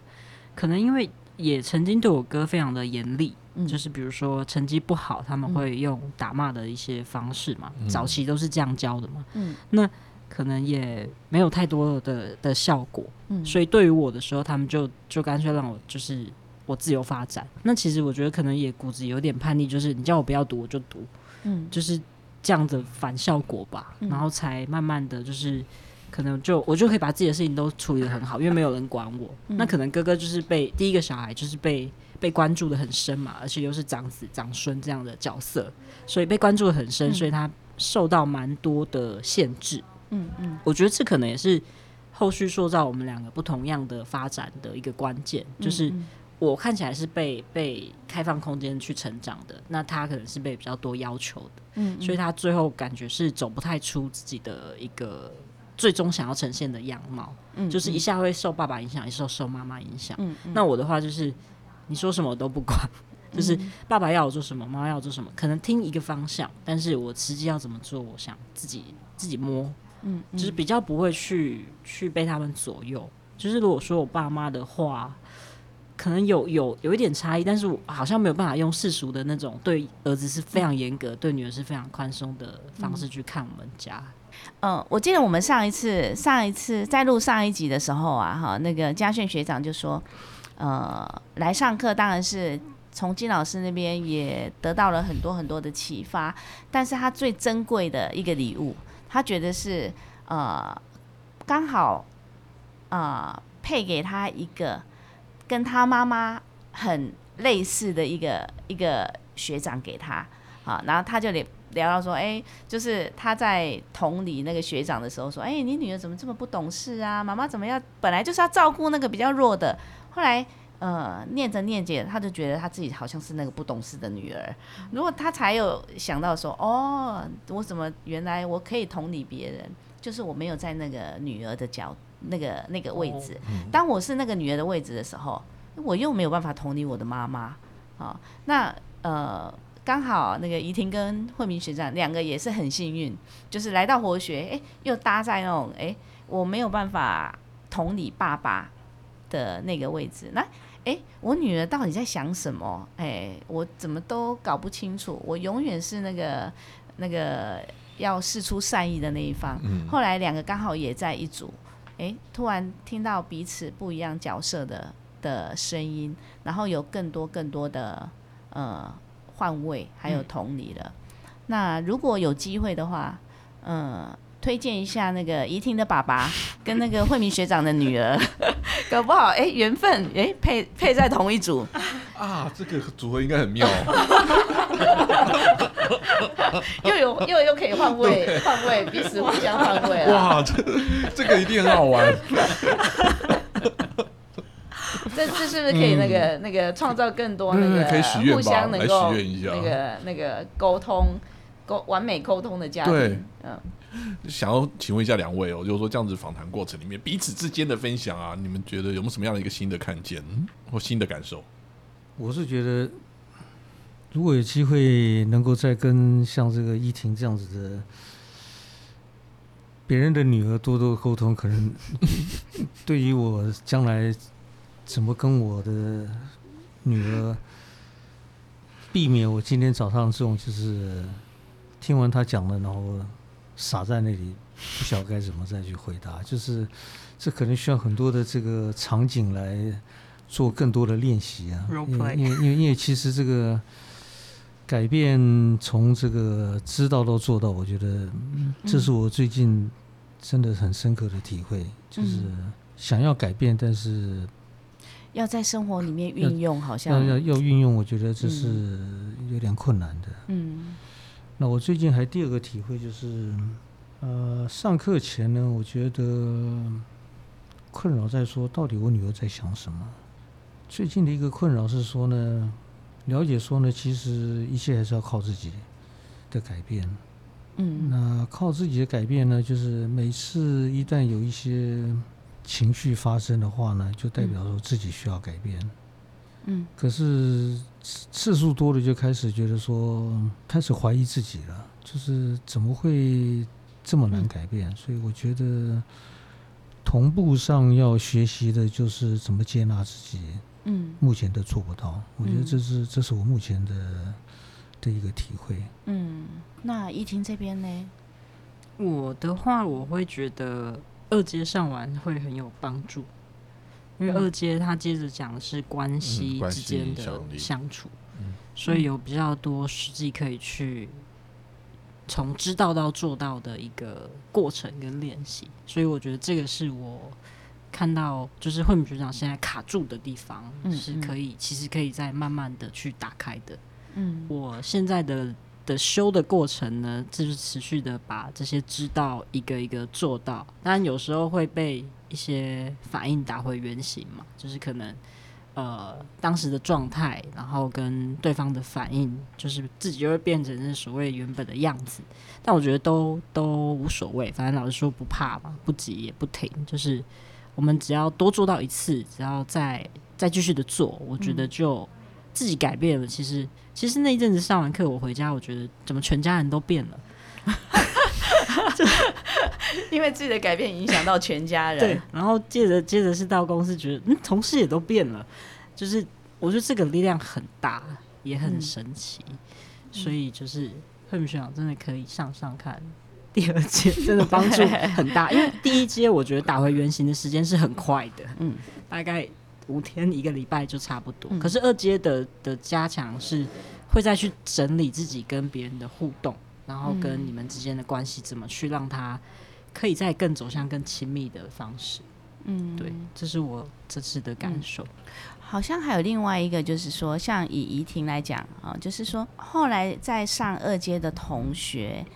可能因为也曾经对我哥非常的严厉、嗯，就是比如说成绩不好，他们会用打骂的一些方式嘛，嗯、早期都是这样教的嘛，嗯，那可能也没有太多的的效果，嗯，所以对于我的时候，他们就就干脆让我就是我自由发展。那其实我觉得可能也骨子有点叛逆，就是你叫我不要读我就读，嗯，就是。这样的反效果吧，然后才慢慢的就是可能就我就可以把自己的事情都处理得很好，因为没有人管我、嗯、那可能哥哥就是被第一个小孩就是被被关注得很深嘛，而且又是长子长孙这样的角色，所以被关注得很深、嗯、所以他受到蛮多的限制，嗯嗯，我觉得这可能也是后续塑造我们两个不同样的发展的一个关键，就是我看起来是被被开放空间去成长的，那他可能是被比较多要求的，嗯嗯，所以他最后感觉是走不太出自己的一个最终想要呈现的样貌，嗯嗯，就是一下会受爸爸影响，一下受妈妈影响，嗯嗯，那我的话就是你说什么我都不管，就是爸爸要我做什么，妈妈要我做什么，可能听一个方向，但是我实际要怎么做我想自己自己摸，嗯嗯，就是比较不会去去被他们左右，就是如果说我爸妈的话可能有有有一点差异，但是我好像没有办法用世俗的那种对儿子是非常严格、嗯、对女儿是非常宽松的方式去看我们家。呃，我记得我们上一次上一次在录上一集的时候啊，哈，那个嘉炫学长就说，呃，来上课当然是从金老师那边也得到了很多很多的启发，但是他最珍贵的一个礼物，他觉得是呃刚好呃配给他一个。跟他妈妈很类似的一个一个学长给他、啊、然后他就聊到说，哎，就是他在同理那个学长的时候说，哎，你女儿怎么这么不懂事啊，妈妈怎么要本来就是要照顾那个比较弱的，后来呃念着念着他就觉得他自己好像是那个不懂事的女儿，如果他才有想到说，哦，我怎么原来我可以同理别人，就是我没有在那个女儿的角度那个那个位置，当我是那个女儿的位置的时候，我又没有办法同理我的妈妈啊。那呃，刚好那个怡婷跟慧明学长两个也是很幸运，就是来到活学，哎，又搭在那种哎我没有办法同理爸爸的那个位置，那哎我女儿到底在想什么？哎，我怎么都搞不清楚，我永远是那个那个要释出善意的那一方。嗯、后来两个刚好也在一组。哎，突然听到彼此不一样角色的的声音，然后有更多更多的呃换位还有同理了、嗯、那如果有机会的话，嗯、呃，推荐一下那个怡婷的爸爸跟那个慧明学长的女儿，搞不好哎缘分哎配配在同一组啊，这个组合应该很妙哦。又有又又可以换位换位，彼此互相换位。哇，这这个一定很好玩。这这是不是可以那个、嗯、那个创造更多那个、嗯、可以许愿吧，互相能够来许愿一下那个那个沟通沟完美沟通的家庭。对，嗯。想要请问一下两位哦，就是说这样子访谈过程里面彼此之间的分享啊，你们觉得有没有什么样的一个新的看见或新的感受？我是觉得如果有机会能够再跟像这个依婷这样子的别人的女儿多多沟通，可能对于我将来怎么跟我的女儿避免我今天早上这种就是听完她讲了然后傻在那里不晓该怎么再去回答，就是这可能需要很多的这个场景来做更多的练习啊，因为因为因为其实这个改变从这个知道到做到，我觉得这是我最近真的很深刻的体会，就是想要改变，但是要在生活里面运用，好像要要运用，我觉得这是有点困难的。嗯。那我最近还第二个体会就是，呃，上课前呢，我觉得困扰在说到底我女儿在想什么。最近的一个困扰是说呢，了解说呢，其实一切还是要靠自己的改变。嗯，那靠自己的改变呢，就是每次一旦有一些情绪发生的话呢，就代表说自己需要改变。嗯嗯，可是次数多了就开始觉得说开始怀疑自己了，就是怎么会这么难改变、嗯、所以我觉得同步上要学习的就是怎么接纳自己，嗯，目前都做不到，我觉得这是、嗯、这是我目前的的一个体会。嗯，那怡婷这边呢？我的话我会觉得二阶上完会很有帮助，因为二阶他接着讲的是关系之间的相处、嗯、所以有比较多实际可以去从知道到做到的一个过程跟练习，所以我觉得这个是我看到就是慧敏学长现在卡住的地方、嗯、是可以其实可以再慢慢的去打开的。嗯，我现在的的修的过程呢，就是持续的把这些知道一个一个做到，当然有时候会被一些反应打回原形嘛，就是可能呃当时的状态，然后跟对方的反应，就是自己就会变成是所谓原本的样子，但我觉得都都无所谓，反正老师说不怕嘛，不急也不停，就是我们只要多做到一次，只要再再继续的做，我觉得就自己改变了。其实其实那一阵子上完课我回家，我觉得怎么全家人都变了因为自己的改变影响到全家人。对，然后接着接着是到公司觉得嗯，同事也都变了，就是我觉得这个力量很大也很神奇、嗯、所以就是慧敏学长真的可以上上看第二阶，真的帮助很大因为第一阶我觉得打回原形的时间是很快的，嗯，大概五天一个礼拜就差不多、嗯、可是二阶 的, 的加强是会再去整理自己跟别人的互动，然后跟你们之间的关系怎么去让它可以再更走向更亲密的方式。嗯，对，这是我这次的感受、嗯、好像还有另外一个就是说像以怡婷来讲、哦、就是说后来在上二阶的同学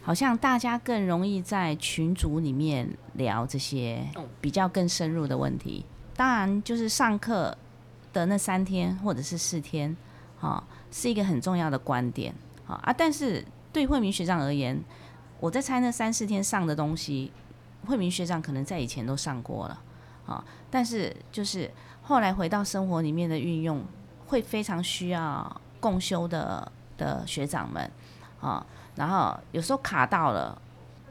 好像大家更容易在群组里面聊这些比较更深入的问题、嗯，当然就是上课的那三天或者是四天、哦、是一个很重要的观点、哦、啊，但是对慧明学长而言，我在猜那三四天上的东西慧明学长可能在以前都上过了、哦、但是就是后来回到生活里面的运用会非常需要共修 的, 的学长们、哦、然后有时候卡到了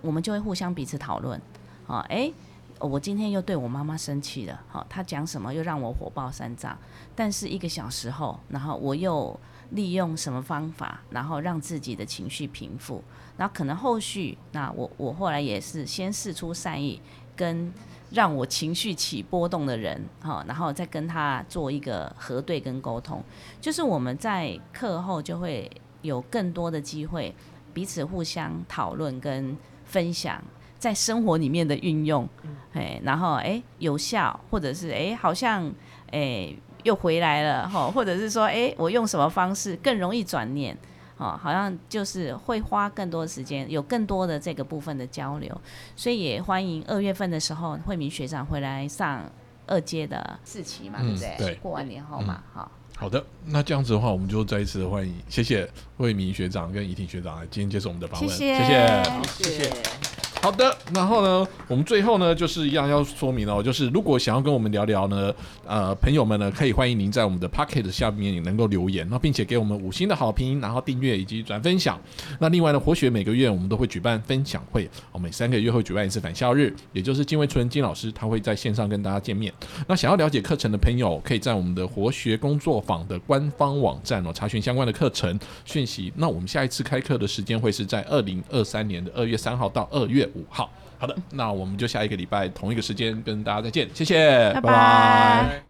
我们就会互相彼此讨论、哦诶哦、我今天又对我妈妈生气了、哦、她讲什么又让我火爆三丈，但是一个小时后然后我又利用什么方法然后让自己的情绪平复，然后可能后续那 我, 我后来也是先释出善意跟让我情绪起波动的人、哦、然后再跟他做一个核对跟沟通，就是我们在课后就会有更多的机会彼此互相讨论跟分享在生活里面的运用、嗯、然后哎有效，或者是哎好像哎又回来了，或者是说哎我用什么方式更容易转念，好像就是会花更多时间，有更多的这个部分的交流。所以也欢迎二月份的时候慧明学长回来上二阶的四期嘛、嗯、对不对？对，过完年后嘛、嗯、好, 好的，那这样子的话我们就再一次的欢迎，谢谢慧明学长跟怡婷学长今天接受我们的访问，谢谢，谢 谢, 谢, 谢。好的，然后呢我们最后呢就是一样要说明哦，就是如果想要跟我们聊聊呢呃，朋友们呢可以欢迎您在我们的 Podcast 下面也能够留言，并且给我们五星的好评，然后订阅以及转分享。那另外呢或许每个月我们都会举办分享会，我们三个月会举办一次返校日，也就是金惠春金老师他会在线上跟大家见面。那想要了解课程的朋友可以在我们的活学工作坊的官方网站、哦、查询相关的课程讯息。那我们下一次开课的时间会是在二零二三年的二月三号到二月五号。好的，那我们就下一个礼拜同一个时间跟大家再见，谢谢，拜拜。